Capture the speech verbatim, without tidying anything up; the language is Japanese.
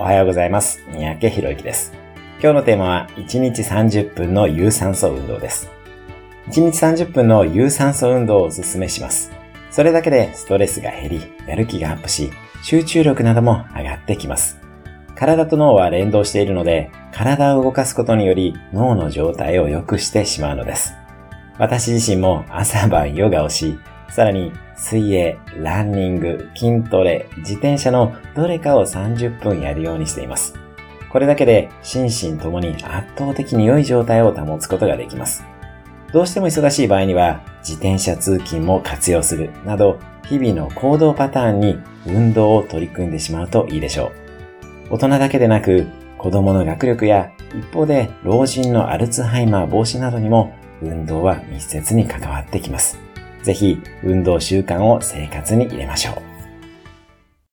おはようございます。三宅博之です。今日のテーマはいちにちさんじゅっぷんの有酸素運動です。いちにちさんじゅっぷんの有酸素運動をおすすめします。それだけでストレスが減り、やる気がアップし、集中力なども上がってきます。体と脳は連動しているので、体を動かすことにより脳の状態を良くしてしまうのです。私自身も朝晩ヨガをし、さらに水泳、ランニング、筋トレ、自転車のどれかをさんじゅっぷんやるようにしています。これだけで心身ともに圧倒的に良い状態を保つことができます。どうしても忙しい場合には、自転車通勤も活用するなど、日々の行動パターンに運動を取り組んでしまうといいでしょう。大人だけでなく、子供の学力や、一方で老人のアルツハイマー防止などにも、運動は密接に関わってきます。ぜひ運動習慣を生活に入れましょう。